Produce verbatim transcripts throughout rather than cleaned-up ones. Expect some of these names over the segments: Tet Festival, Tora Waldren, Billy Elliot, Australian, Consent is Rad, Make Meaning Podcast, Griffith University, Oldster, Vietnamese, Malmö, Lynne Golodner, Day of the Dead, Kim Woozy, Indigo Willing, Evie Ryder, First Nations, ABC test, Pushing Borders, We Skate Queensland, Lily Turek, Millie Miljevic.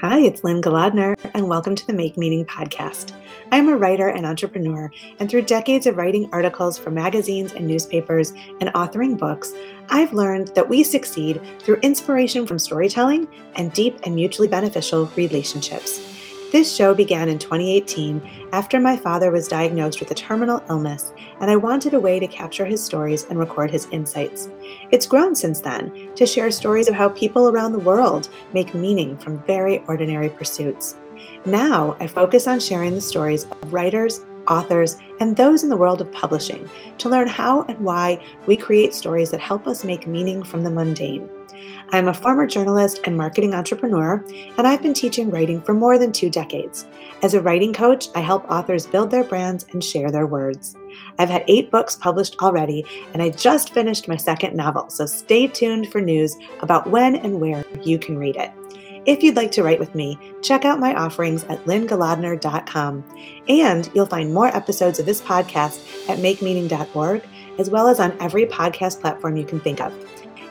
Hi, it's Lynne Golodner, and welcome to the Make Meaning Podcast. I'm a writer and entrepreneur, and through decades of writing articles for magazines and newspapers and authoring books, I've learned that we succeed through inspiration from storytelling and deep and mutually beneficial relationships. This show began in twenty eighteen after my father was diagnosed with a terminal illness, and I wanted a way to capture his stories and record his insights. It's grown since then to share stories of how people around the world make meaning from very ordinary pursuits. Now I focus on sharing the stories of writers, authors, and those in the world of publishing to learn how and why we create stories that help us make meaning from the mundane. I'm a former journalist and marketing entrepreneur, and I've been teaching writing for more than two decades. As a writing coach, I help authors build their brands and share their words. I've had eight books published already, and I just finished my second novel, so stay tuned for news about when and where you can read it. If you'd like to write with me, check out my offerings at lynne golodner dot com, and you'll find more episodes of this podcast at make meaning dot org, as well as on every podcast platform you can think of.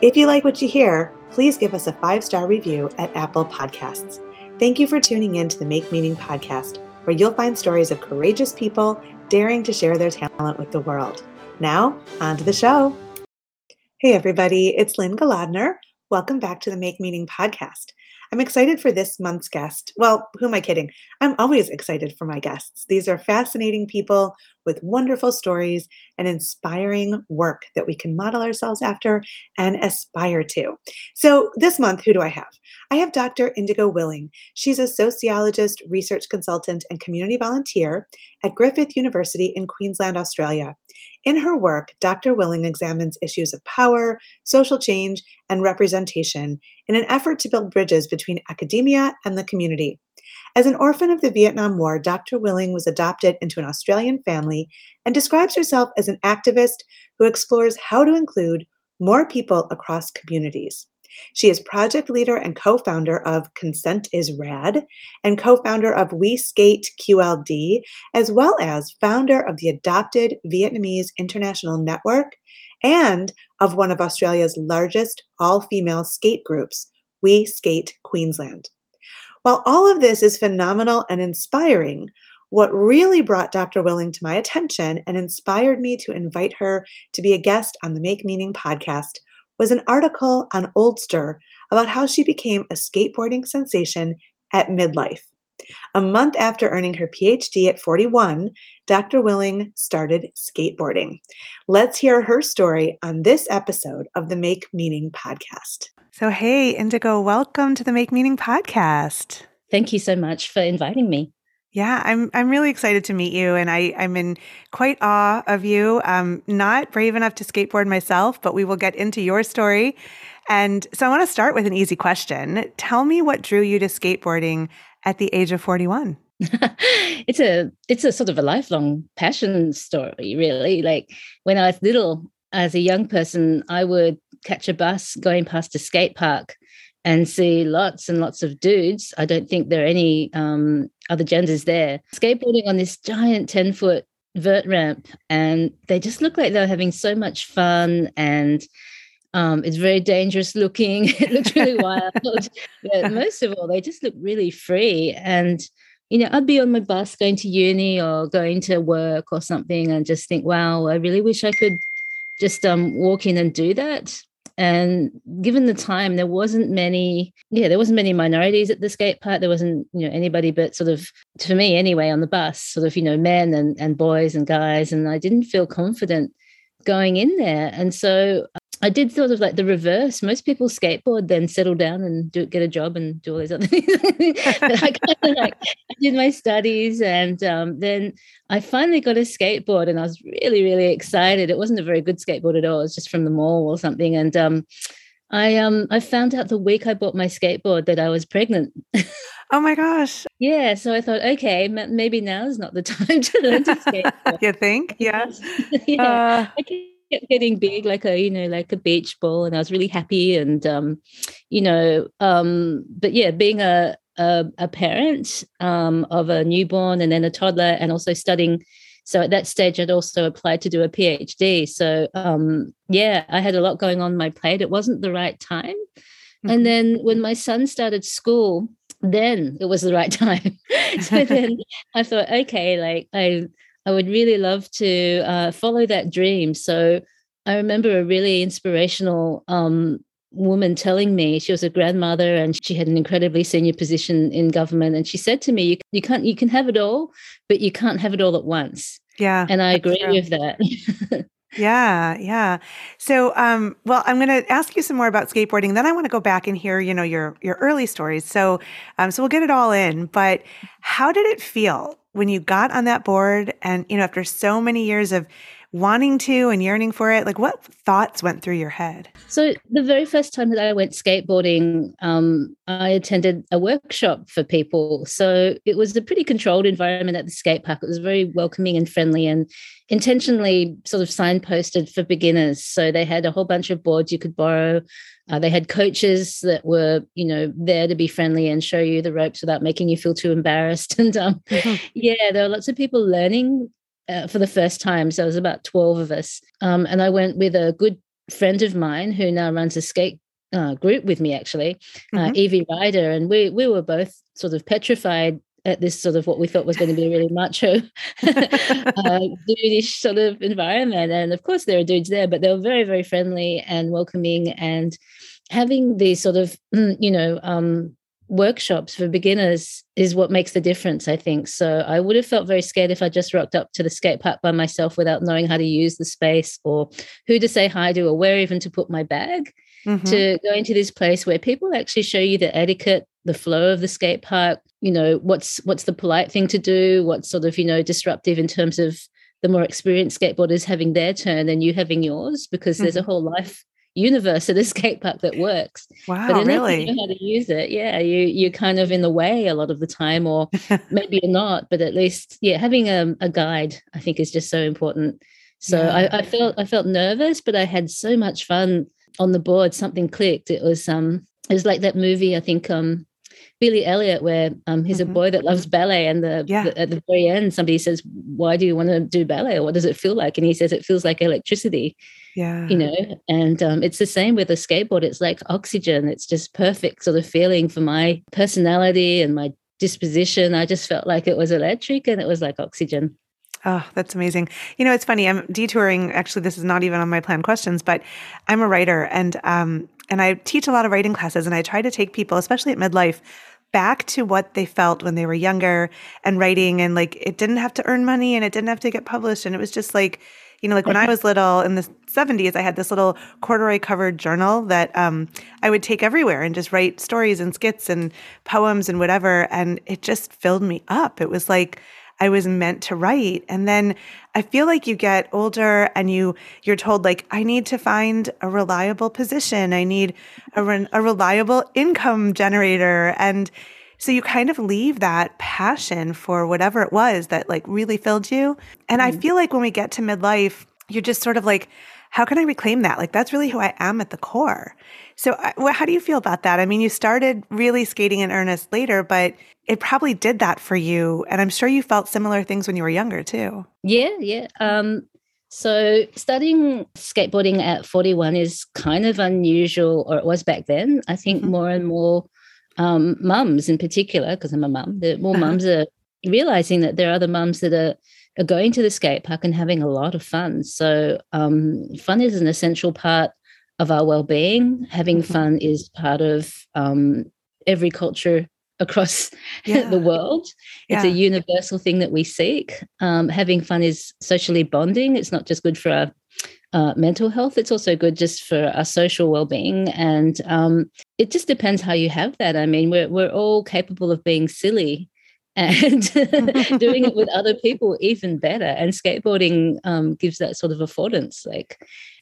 If you like what you hear, please give us a five-star review at Apple Podcasts. Thank you for tuning in to the Make Meaning Podcast, where you'll find stories of courageous people daring to share their talent with the world. Now, on to the show. Hey, everybody, it's Lynne Golodner. Welcome back to the Make Meaning Podcast. I'm excited for this month's guest. Well, who am I kidding? I'm always excited for my guests. These are fascinating people with wonderful stories and inspiring work that we can model ourselves after and aspire to. So this month, who do I have? I have Doctor Indigo Willing. She's a sociologist, research consultant, and community volunteer at Griffith University in Queensland, Australia. In her work, Doctor Willing examines issues of power, social change, and representation in an effort to build bridges between academia and the community. As an orphan of the Vietnam War, Doctor Willing was adopted into an Australian family and describes herself as an activist who explores how to include more people across communities. She is project leader and co-founder of Consent is Rad and co-founder of We Skate Q L D, as well as founder of the Adopted Vietnamese International Network and of one of Australia's largest all-female skate groups, We Skate Queensland. While all of this is phenomenal and inspiring, what really brought Doctor Willing to my attention and inspired me to invite her to be a guest on the Make Meaning Podcast was an article on Oldster about how she became a skateboarding sensation at midlife. A month after earning her P H D at forty-one, Doctor Willing started skateboarding. Let's hear her story on this episode of the Make Meaning Podcast. So hey, Indigo, welcome to the Make Meaning Podcast. Thank you so much for inviting me. Yeah, I'm I'm really excited to meet you, and I, I'm in quite awe of you. I'm not brave enough to skateboard myself, but we will get into your story. And so I want to start with an easy question. Tell me what drew you to skateboarding at the age of forty-one. It's a it's a sort of a lifelong passion story, really. Like when I was little, as a young person, I would catch a bus going past a skate park and see lots and lots of dudes. I don't think there are any um, other genders there, skateboarding on this giant ten-foot vert ramp. And they just look like they're having so much fun. And um, it's very dangerous looking. It looks really wild. But most of all, they just look really free. And, you know, I'd be on my bus going to uni or going to work or something and just think, wow, I really wish I could just um, walk in and do that. And given the time, there wasn't many, yeah, there wasn't many minorities at the skate park. There wasn't, you know, anybody but sort of, for me anyway, on the bus, sort of, you know, men and, and boys and guys. And I didn't feel confident going in there. And so I did sort of like the reverse. Most people skateboard, then settle down and do, get a job and do all these other things. But I kind of like I did my studies, and um, then I finally got a skateboard, and I was really, really excited. It wasn't a very good skateboard at all. It was just from the mall or something. And um, I um, I found out the week I bought my skateboard that I was pregnant. Oh, my gosh. Yeah. So I thought, okay, m- maybe now's not the time to learn to skateboard. You think? Yeah. Yeah. Uh... Okay. Kept getting big, like a, you know, like a beach ball, and I was really happy. And, um, you know, um, but yeah, being a a, a parent um, of a newborn and then a toddler, and also studying. So at that stage, I'd also applied to do a P H D. So um, yeah, I had a lot going on my plate. It wasn't the right time. Mm-hmm. And then when my son started school, then it was the right time. So then I thought, okay, like I I would really love to uh, follow that dream. So I remember a really inspirational um, woman telling me, she was a grandmother and she had an incredibly senior position in government. And she said to me, you, you can't, you can have it all, but you can't have it all at once. Yeah. And I agree true. with that. Yeah. Yeah. So, um, well, I'm going to ask you some more about skateboarding. Then I want to go back and hear, you know, your, your early stories. So, um, so we'll get it all in, but how did it feel when you got on that board and, you know, after so many years of wanting to and yearning for it, like what thoughts went through your head? So the very first time that I went skateboarding, um, I attended a workshop for people. So it was a pretty controlled environment at the skate park. It was very welcoming and friendly and intentionally sort of signposted for beginners. So they had a whole bunch of boards you could borrow. Uh, they had coaches that were, you know, there to be friendly and show you the ropes without making you feel too embarrassed. And um, mm-hmm. yeah, there were lots of people learning Uh, for the first time. So it was about twelve of us. Um, and I went with a good friend of mine who now runs a skate uh, group with me, actually, mm-hmm. uh, Evie Ryder. And we we were both sort of petrified at this sort of what we thought was going to be a really macho, uh, dude-ish sort of environment. And of course there are dudes there, but they were very, very friendly and welcoming and having these sort of, you know, um, workshops for beginners is what makes the difference, I think. So I would have felt very scared if I just rocked up to the skate park by myself without knowing how to use the space or who to say hi to or where even to put my bag. Mm-hmm. To go into this place where people actually show you the etiquette, the flow of the skate park, you know, what's what's the polite thing to do, what's sort of, you know, disruptive in terms of the more experienced skateboarders having their turn and you having yours, because mm-hmm. there's a whole life universe at a skate park that works. Wow, but really? You know how to use it. Yeah, you, you're kind of in the way a lot of the time, or maybe you're not, but at least, yeah, having a, a guide, I think, is just so important. So yeah. I, I felt I felt nervous, but I had so much fun on the board. Something clicked. It was um, it was like that movie, I think, um, Billy Elliot, where um, he's mm-hmm. a boy that loves ballet, and the, yeah. the at the very end, somebody says, "Why do you want to do ballet? Or what does it feel like?" And he says, "It feels like electricity." Yeah. You know, and um, it's the same with a skateboard. It's like oxygen. It's just perfect sort of feeling for my personality and my disposition. I just felt like it was electric and it was like oxygen. Oh, that's amazing. You know, it's funny. I'm detouring. Actually, this is not even on my planned questions, but I'm a writer and um, and I teach a lot of writing classes, and I try to take people, especially at midlife, back to what they felt when they were younger and writing, and like it didn't have to earn money and it didn't have to get published, and it was just like, you know, like when I was little in the seventies, I had this little corduroy covered journal that um, I would take everywhere and just write stories and skits and poems and whatever. And it just filled me up. It was like I was meant to write. And then I feel like you get older and you, you're told like, I need to find a reliable position. I need a, re- a reliable income generator. And so you kind of leave that passion for whatever it was that like really filled you. And mm-hmm. I feel like when we get to midlife, you're just sort of like, how can I reclaim that? Like, that's really who I am at the core. So I, well, how do you feel about that? I mean, you started really skating in earnest later, but it probably did that for you. And I'm sure you felt similar things when you were younger too. Yeah, yeah. Um, so studying skateboarding at forty-one is kind of unusual, or it was back then. I think mm-hmm. more and more Um, mums in particular, because I'm a mum, that more mums are realizing that there are other mums that are, are going to the skate park and having a lot of fun. So um, fun is an essential part of our well-being. Having fun is part of um, every culture across yeah. the world. It's yeah. a universal thing that we seek. Um, having fun is socially bonding. It's not just good for our Uh, mental health. It's also good just for our social well-being. And um, it just depends how you have that. I mean, we're we're all capable of being silly and doing it with other people even better. And skateboarding um, gives that sort of affordance. Like,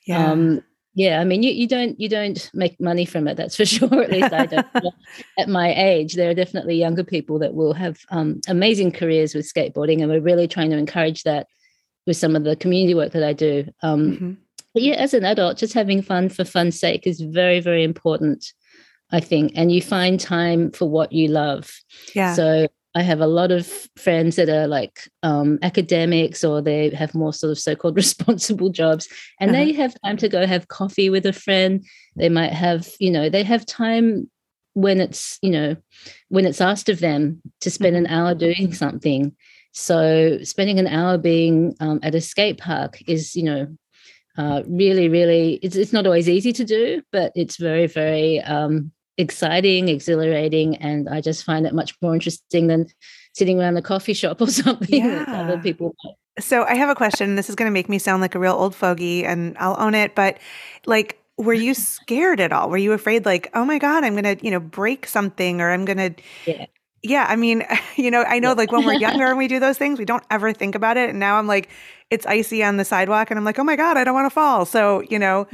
yeah. Um, yeah, I mean, you, you don't you don't make money from it, that's for sure. At least I don't. At my age, there are definitely younger people that will have um, amazing careers with skateboarding. And we're really trying to encourage that with some of the community work that I do. Um, mm-hmm. But yeah, as an adult, just having fun for fun's sake is very, very important, I think. And you find time for what you love. Yeah. So I have a lot of friends that are like um, academics, or they have more sort of so-called responsible jobs, and uh-huh. they have time to go have coffee with a friend. They might have, you know, they have time when it's, you know, when it's asked of them to spend an hour doing something. So spending an hour being um, at a skate park is, you know, uh, really, really, it's, it's not always easy to do, but it's very, very um, exciting, exhilarating. And I just find it much more interesting than sitting around the coffee shop or something yeah. that other people might. So I have a question. This is going to make me sound like a real old fogey and I'll own it. But like, were you scared at all? Were you afraid like, oh my God, I'm going to, you know, break something or I'm going to, yeah. Yeah, I mean, you know, I know like when we're younger and we do those things, we don't ever think about it. And now I'm like, it's icy on the sidewalk and I'm like, oh my God, I don't want to fall. So, you know,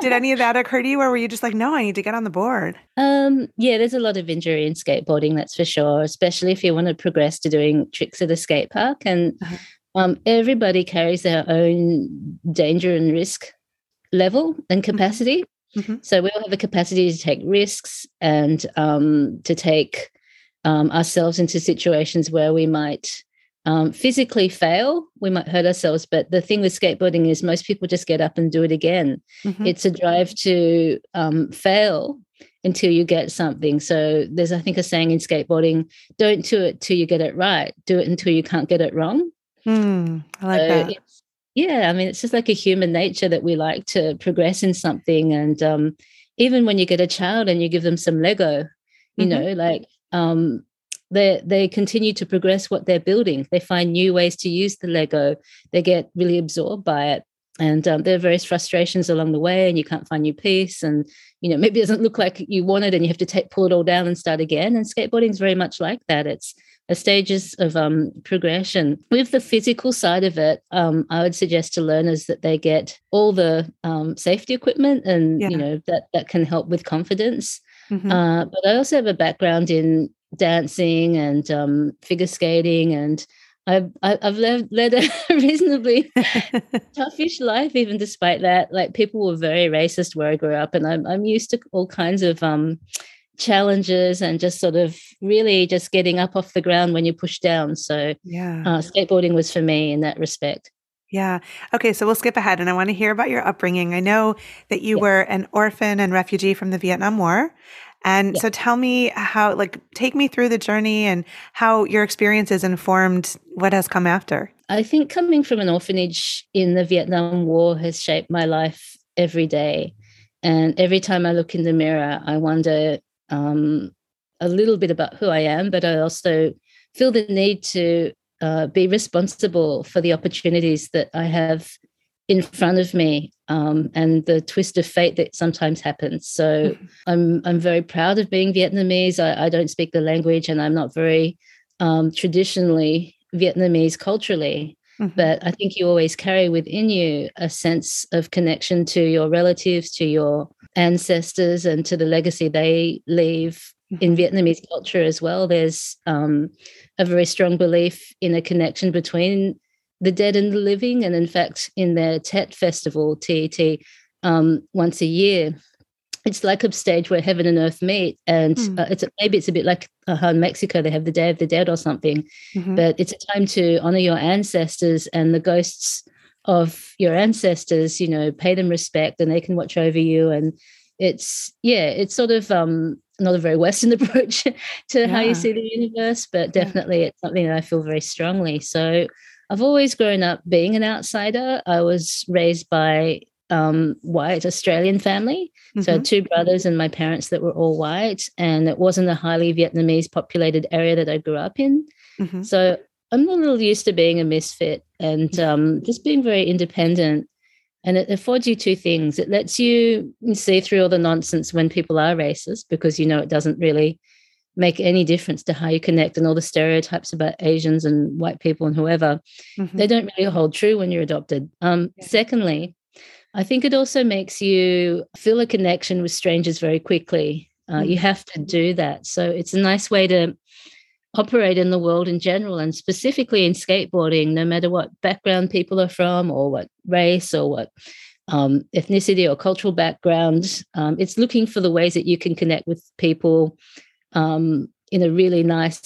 did any of that occur to you or were you just like, no, I need to get on the board? Um, yeah, there's a lot of injury in skateboarding, that's for sure, especially if you want to progress to doing tricks at a skate park. And um, everybody carries their own danger and risk level and capacity. Mm-hmm. So we all have a capacity to take risks and um, to take... Um, ourselves into situations where we might um, physically fail, we might hurt ourselves. But the thing with skateboarding is most people just get up and do it again. Mm-hmm. It's a drive to um, fail until you get something. So there's, I think, a saying in skateboarding, don't do it till you get it right. Do it until you can't get it wrong. Mm, I like so that. It's, yeah, I mean, it's just like a human nature that we like to progress in something. And um, even when you get a child and you give them some Lego, you mm-hmm. know, like, Um, they they continue to progress what they're building. They find new ways to use the Lego. They get really absorbed by it. And um, there are various frustrations along the way and you can't find your piece. And, you know, maybe it doesn't look like you want it and you have to take pull it all down and start again. And skateboarding is very much like that. It's a stages of um, progression. With the physical side of it, um, I would suggest to learners that they get all the um, safety equipment and, yeah. you know, that, that can help with confidence. Mm-hmm. Uh, but I also have a background in dancing and um, figure skating, and I've I've led, led a reasonably toughish life, even despite that. Like, people were very racist where I grew up, and I'm I'm used to all kinds of um, challenges and just sort of really just getting up off the ground when you're pushed down. So yeah, uh, skateboarding was for me in that respect. Yeah. Okay. So we'll skip ahead and I want to hear about your upbringing. I know that you yeah. were an orphan and refugee from the Vietnam War. And yeah. so tell me how, like, take me through the journey and how your experiences informed what has come after. I think coming from an orphanage in the Vietnam War has shaped my life every day. And every time I look in the mirror, I wonder um, a little bit about who I am, but I also feel the need to Uh, be responsible for the opportunities that I have in front of me um, and the twist of fate that sometimes happens. So mm-hmm. I'm I'm very proud of being Vietnamese. I, I don't speak the language and I'm not very um, traditionally Vietnamese culturally, mm-hmm. but I think you always carry within you a sense of connection to your relatives, to your ancestors and to the legacy they leave. In Vietnamese culture as well, there's um, a very strong belief in a connection between the dead and the living. And in fact, in their Tet Festival, T E T, um, once a year, it's like a stage where heaven and earth meet. And mm. uh, it's maybe it's a bit like uh, in Mexico, they have the Day of the Dead or something. Mm-hmm. But it's a time to honor your ancestors and the ghosts of your ancestors, you know, pay them respect and they can watch over you. And it's, yeah, it's sort of... Um, not a very Western approach to yeah. how you see the universe, but definitely yeah. it's something that I feel very strongly. So I've always grown up being an outsider. I was raised by um, white Australian family. Mm-hmm. So two brothers and my parents that were all white, and it wasn't a highly Vietnamese populated area that I grew up in. Mm-hmm. So I'm a little used to being a misfit and um, just being very independent. And it affords you two things. It lets you see through all the nonsense when people are racist, because, you know, it doesn't really make any difference to how you connect, and all the stereotypes about Asians and white people and whoever, mm-hmm. they don't really hold true when you're adopted. Um, yeah. Secondly, I think it also makes you feel a connection with strangers very quickly. Uh, mm-hmm. You have to do that. So it's a nice way to operate in the world in general, and specifically in skateboarding, no matter what background people are from or what race or what um, ethnicity or cultural background. Um, it's looking for the ways that you can connect with people um, in a really nice,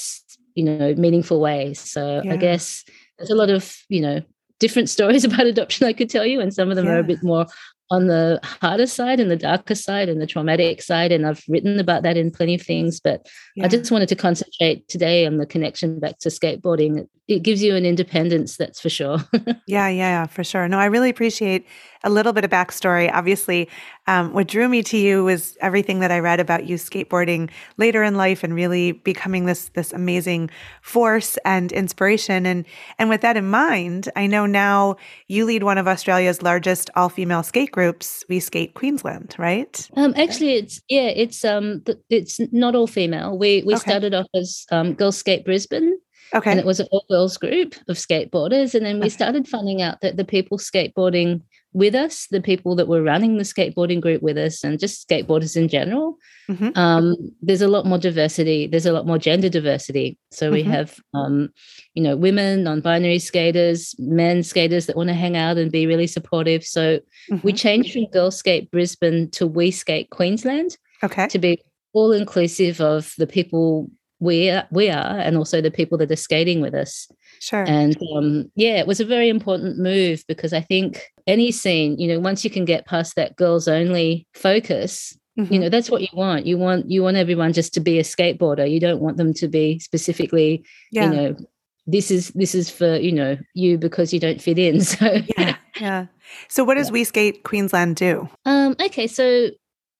you know, meaningful way. So yeah. I guess there's a lot of, you know, different stories about adoption I could tell you, and some of them yeah. are a bit more on the harder side and the darker side and the traumatic side, and I've written about that in plenty of things, but yeah. I just wanted to concentrate today on the connection back to skateboarding. It gives you an independence, that's for sure. yeah, yeah, for sure. No, I really appreciate a little bit of backstory. Obviously, um, what drew me to you was everything that I read about you skateboarding later in life and really becoming this this amazing force and inspiration. And, and with that in mind, I know now you lead one of Australia's largest all-female skate groups, We Skate Queensland, right? Um, actually, it's yeah, it's um, it's not all female. We we okay. started off as um, Girls Skate Brisbane. Okay. And it was an all-girls group of skateboarders. And then we okay. started finding out that the people skateboarding with us, the people that were running the skateboarding group with us, and just skateboarders in general, mm-hmm. um, there's a lot more diversity. There's a lot more gender diversity. So we mm-hmm. have, um, you know, women, non-binary skaters, men skaters that want to hang out and be really supportive. So mm-hmm. we changed from Girls Skate Brisbane to We Skate Queensland okay. to be all-inclusive of the people we are, we are, and also the people that are skating with us. Sure. And um, yeah, it was a very important move, because I think any scene, you know, once you can get past that girls only focus, mm-hmm. you know, that's what you want. You want, you want everyone just to be a skateboarder. You don't want them to be specifically, yeah. you know, this is, this is for, you know, you because you don't fit in. So yeah. yeah. So what does yeah. We Skate Queensland do? Um, okay. So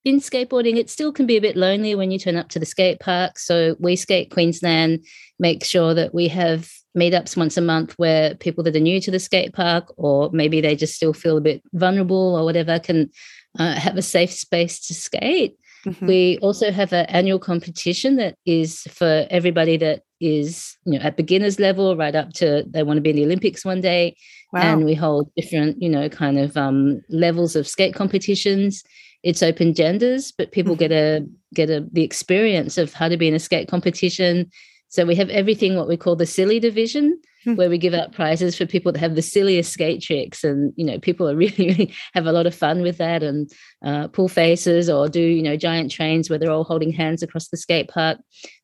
in skateboarding, it still can be a bit lonely when you turn up to the skate park. So We Skate Queensland make sure that we have meetups once a month where people that are new to the skate park, or maybe they just still feel a bit vulnerable or whatever, can uh, have a safe space to skate. Mm-hmm. We also have an annual competition that is for everybody that is, you know, at beginner's level right up to they want to be in the Olympics one day. Wow. And we hold different, you know, kind of um, levels of skate competitions. It's open genders, but people get a get a the experience of how to be in a skate competition. So we have everything what we call the silly division, where we give out prizes for people that have the silliest skate tricks, and you know people are really, really have a lot of fun with that, and uh, pull faces or do you know giant trains where they're all holding hands across the skate park.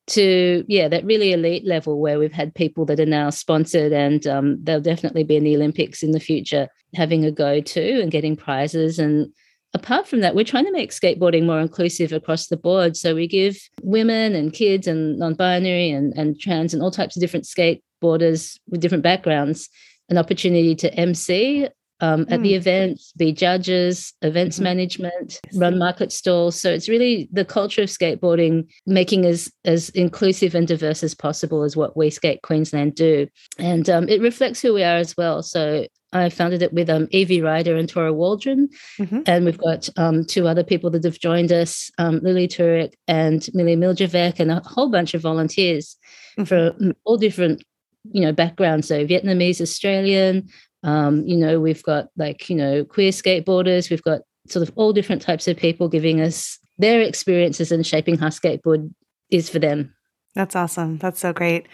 To yeah, that really elite level where we've had people that are now sponsored, and um, they'll definitely be in the Olympics in the future, having a go too and getting prizes. And apart from that, we're trying to make skateboarding more inclusive across the board. So we give women and kids and non-binary and, and trans and all types of different skateboarders with different backgrounds an opportunity to M C um, mm. at the events, be judges, events mm-hmm. management, run market stalls. So it's really the culture of skateboarding, making as, as inclusive and diverse as possible is what We Skate Queensland do. And um, it reflects who we are as well. So I founded it with um, Evie Ryder and Tora Waldren, mm-hmm. and we've got um, two other people that have joined us, um, Lily Turek and Millie Miljevic, and a whole bunch of volunteers mm-hmm. from all different, you know, backgrounds. So Vietnamese, Australian, um, you know, we've got like, you know, queer skateboarders. We've got sort of all different types of people giving us their experiences and shaping how skateboard is for them. That's awesome. That's so great.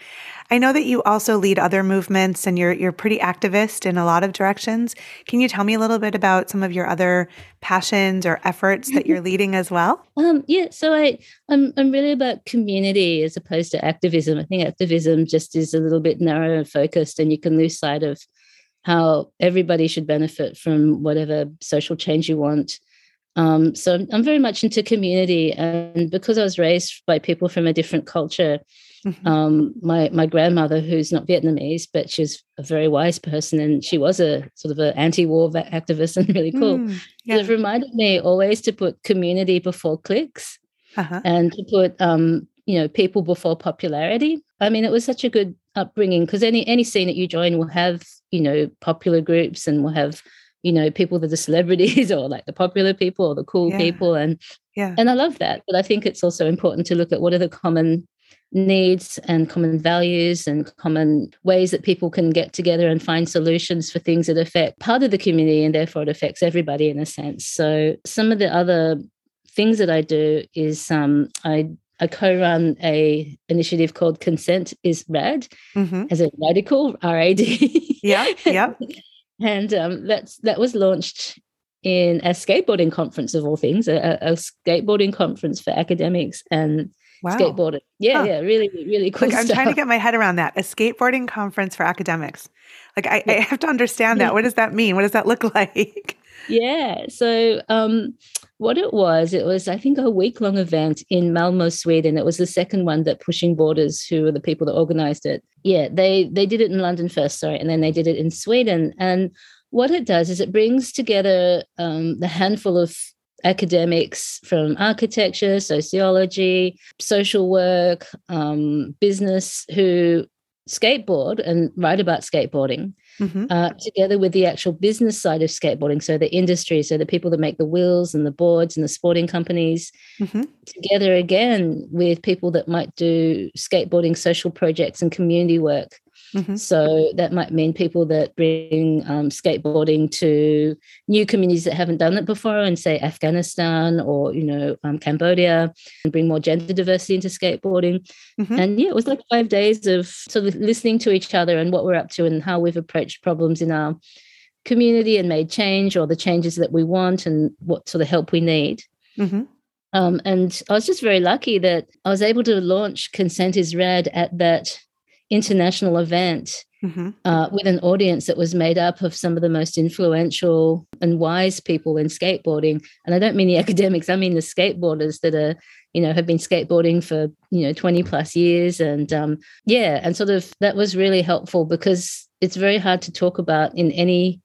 I know that you also lead other movements, and you're you're pretty activist in a lot of directions. Can you tell me a little bit about some of your other passions or efforts that you're leading as well? Um, yeah, so I, I'm I'm really about community as opposed to activism. I think activism just is a little bit narrow and focused, and you can lose sight of how everybody should benefit from whatever social change you want. Um, so I'm, I'm very much into community, and because I was raised by people from a different culture, mm-hmm. um, my, my grandmother, who's not Vietnamese, but she's a very wise person, and she was a sort of an anti-war activist and really cool. Mm, yeah. It reminded me always to put community before clicks uh-huh. and to put, um, you know, people before popularity. I mean, it was such a good upbringing, because any, any scene that you join will have, you know, popular groups, and will have you know, people that are celebrities or like the popular people or the cool yeah. people. And yeah. and I love that. But I think it's also important to look at what are the common needs and common values and common ways that people can get together and find solutions for things that affect part of the community, and therefore it affects everybody in a sense. So some of the other things that I do is um, I I co-run a initiative called Consent is Rad mm-hmm. as a radical, R A D. Yeah, yeah. And um, that's that was launched in a skateboarding conference of all things, a, a skateboarding conference for academics and Wow. Skateboarded. Yeah, huh. yeah, really, really cool like, I'm stuff. Trying to get my head around that. A skateboarding conference for academics. Like I, yeah. I have to understand that. What does that mean? What does that look like? Yeah. So um, what it was, it was, I think, a week-long event in Malmö, Sweden. It was the second one that Pushing Borders, who are the people that organized it. Yeah, they they did it in London first, sorry, and then they did it in Sweden. And what it does is it brings together um, the handful of academics from architecture, sociology, social work, um, business, who skateboard and write about skateboarding, mm-hmm. uh, together with the actual business side of skateboarding, so the industry, so the people that make the wheels and the boards and the sporting companies, mm-hmm. together again with people that might do skateboarding social projects and community work. Mm-hmm. So that might mean people that bring um, skateboarding to new communities that haven't done it before, and say Afghanistan or, you know, um, Cambodia, and bring more gender diversity into skateboarding. Mm-hmm. And yeah, it was like five days of sort of listening to each other and what we're up to and how we've approached problems in our community and made change, or the changes that we want and what sort of help we need. Mm-hmm. Um, and I was just very lucky that I was able to launch Consent is Rad at that international event, mm-hmm. uh, with an audience that was made up of some of the most influential and wise people in skateboarding. And I don't mean the academics, I mean the skateboarders that are, you know, have been skateboarding for, you know, twenty plus years. And um, yeah, and sort of that was really helpful, because it's very hard to talk about in any,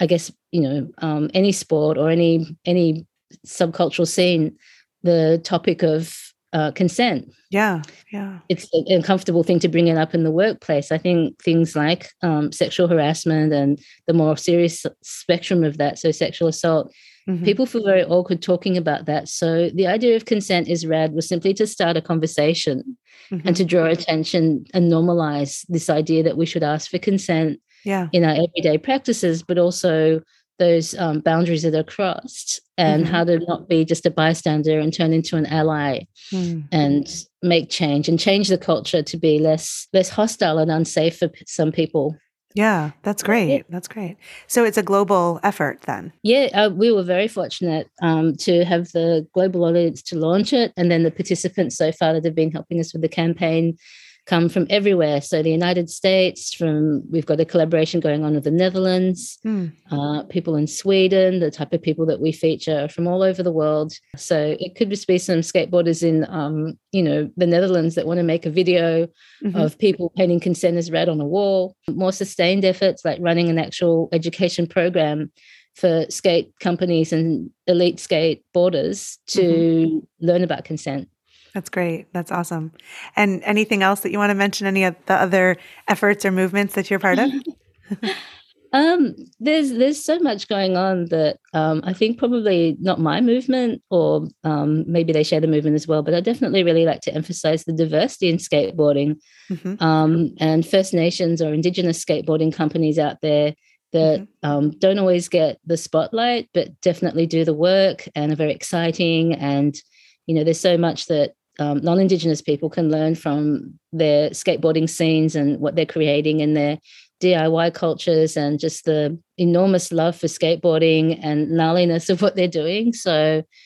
I guess, you know, um, any sport or any, any subcultural scene, the topic of Uh, consent. Yeah, yeah. It's an uncomfortable thing to bring it up in the workplace. I think things like um, sexual harassment and the more serious spectrum of that, so sexual assault, mm-hmm. people feel very awkward talking about that. So the idea of Consent is Rad was simply to start a conversation, mm-hmm. and to draw attention and normalize this idea that we should ask for consent, yeah. in our everyday practices, but also those um, boundaries that are crossed, and mm-hmm. how to not be just a bystander and turn into an ally, mm. and make change and change the culture to be less less hostile and unsafe for p- some people. Yeah, that's great. Yeah. That's great. So it's a global effort then? Yeah, uh, we were very fortunate um, to have the global audience to launch it, and then the participants so far that have been helping us with the campaign come from everywhere. So the United States, from we've got a collaboration going on with the Netherlands, mm. uh, people in Sweden, the type of people that we feature from all over the world. So it could just be some skateboarders in, um, you know, the Netherlands that want to make a video, mm-hmm. of people painting Consent is Rad on a wall. More sustained efforts like running an actual education program for skate companies and elite skateboarders to mm-hmm. learn about consent. That's great. That's awesome. And anything else that you want to mention? Any of the other efforts or movements that you're part of? um, there's there's so much going on that um, I think probably not my movement, or um, maybe they share the movement as well, but I definitely really like to emphasize the diversity in skateboarding, mm-hmm. um, and First Nations or Indigenous skateboarding companies out there that mm-hmm. um, don't always get the spotlight, but definitely do the work and are very exciting. And, you know, there's so much that Um, non-Indigenous people can learn from their skateboarding scenes and what they're creating in their D I Y cultures, and just the enormous love for skateboarding and gnarliness of what they're doing. So,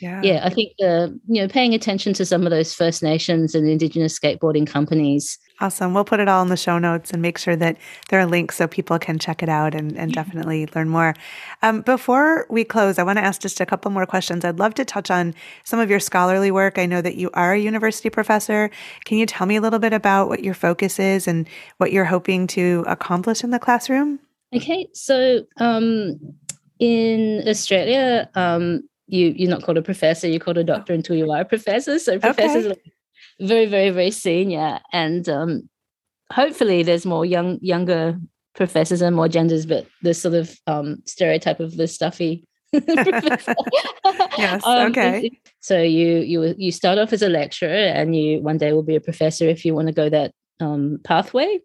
yeah, yeah I think, uh, you know, paying attention to some of those First Nations and Indigenous skateboarding companies. Awesome. We'll put it all in the show notes and make sure that there are links so people can check it out and, and yeah. definitely learn more. Um, before we close, I want to ask just a couple more questions. I'd love to touch on some of your scholarly work. I know that you are a university professor. Can you tell me a little bit about what your focus is and what you're hoping to accomplish in the classroom? Okay, so um, in Australia, um, you, you're not called a professor, you're called a doctor until you are a professor. So professors okay. are very, very, very senior. And um, hopefully there's more young, younger professors and more genders, but the sort of um, stereotype of the stuffy professor. Yes, um, okay. So you, you, you start off as a lecturer, and you one day will be a professor if you want to go that um, pathway.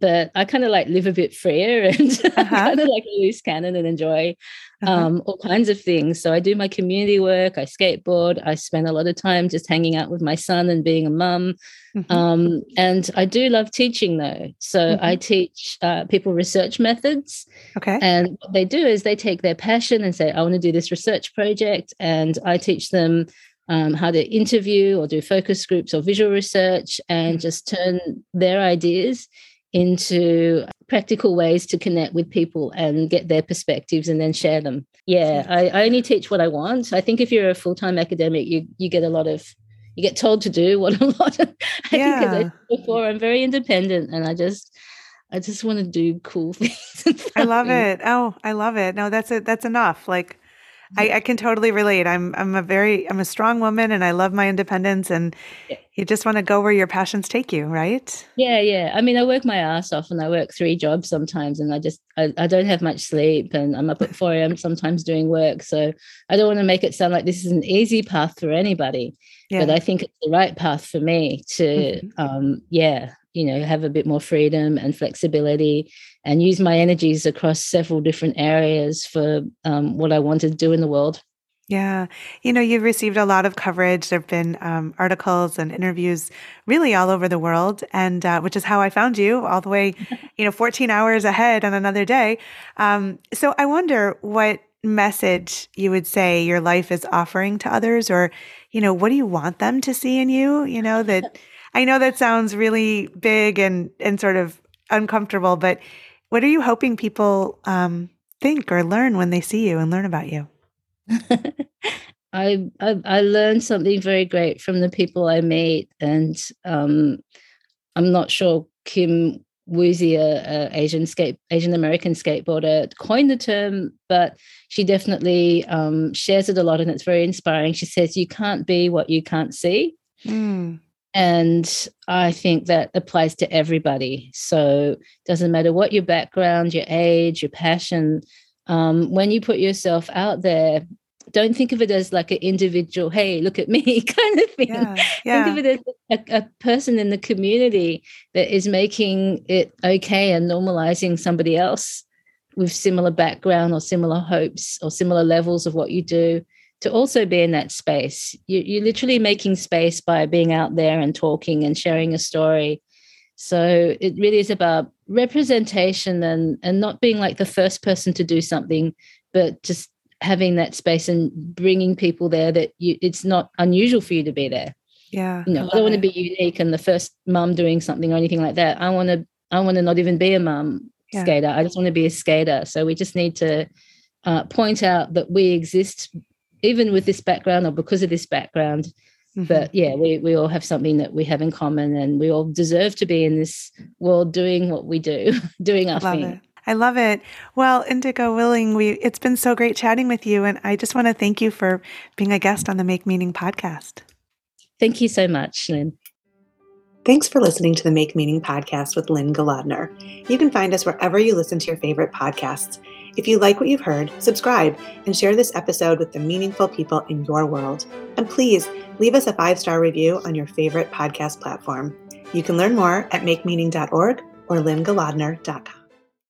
But I kind of like live a bit freer and uh-huh. kind of like loose cannon and enjoy um, uh-huh. all kinds of things. So I do my community work, I skateboard, I spend a lot of time just hanging out with my son and being a mum. Mm-hmm. Um, and I do love teaching though. So mm-hmm. I teach uh, people research methods. Okay. And what they do is they take their passion and say, I want to do this research project. And I teach them um, how to interview or do focus groups or visual research, and just turn their ideas into practical ways to connect with people and get their perspectives and then share them. Yeah, I, I only teach what I want. I think if you're a full-time academic, you you get a lot of, you get told to do what a lot of, I yeah. think as I said before, I'm very independent and I just, I just want to do cool things. I love it. Oh, I love it. No, that's it. That's enough. Like, I, I can totally relate. I'm I'm a very I'm a strong woman and I love my independence, and yeah. you just want to go where your passions take you, right? Yeah, yeah. I mean, I work my ass off and I work three jobs sometimes, and I just I, I don't have much sleep, and I'm up at four a.m. sometimes doing work. So I don't want to make it sound like this is an easy path for anybody, yeah. but I think it's the right path for me to mm-hmm. um yeah, you know, have a bit more freedom and flexibility and use my energies across several different areas for um, what I want to do in the world. Yeah. You know, you've received a lot of coverage. There have been um, articles and interviews really all over the world, and uh, which is how I found you, all the way, you know, fourteen hours ahead on another day. Um, so I wonder what message you would say your life is offering to others, or, you know, what do you want them to see in you? You know, that I know that sounds really big and, and sort of uncomfortable, but what are you hoping people um, think or learn when they see you and learn about you? I, I I learned something very great from the people I meet, and um, I'm not sure Kim Woozy, a, a Asian skate Asian American skateboarder, coined the term, but she definitely um, shares it a lot, and it's very inspiring. She says, "You can't be what you can't see." Mm. And I think that applies to everybody. So it doesn't matter what your background, your age, your passion, um, when you put yourself out there, don't think of it as like an individual, hey, look at me kind of thing. Yeah, yeah. Think of it as a, a person in the community that is making it okay and normalizing somebody else with similar background or similar hopes or similar levels of what you do to also be in that space. You, you're literally making space by being out there and talking and sharing a story. So it really is about representation and, and not being like the first person to do something, but just having that space and bringing people there that you, it's not unusual for you to be there. Yeah. You know, I don't want to be unique and the first mum doing something or anything like that. I want to, I want to not even be a mum yeah. skater. I just want to be a skater. So we just need to uh, point out that we exist even with this background or because of this background. Mm-hmm. But yeah, we, we all have something that we have in common, and we all deserve to be in this world doing what we do, doing our love thing. It. I love it. Well, Indigo Willing, we it's been so great chatting with you. And I just want to thank you for being a guest on the Make Meaning podcast. Thank you so much, Lynne. Thanks for listening to the Make Meaning podcast with Lynne Golodner. You can find us wherever you listen to your favorite podcasts. If you like what you've heard, subscribe and share this episode with the meaningful people in your world. And please leave us a five-star review on your favorite podcast platform. You can learn more at make meaning dot org or lynne golodner dot com.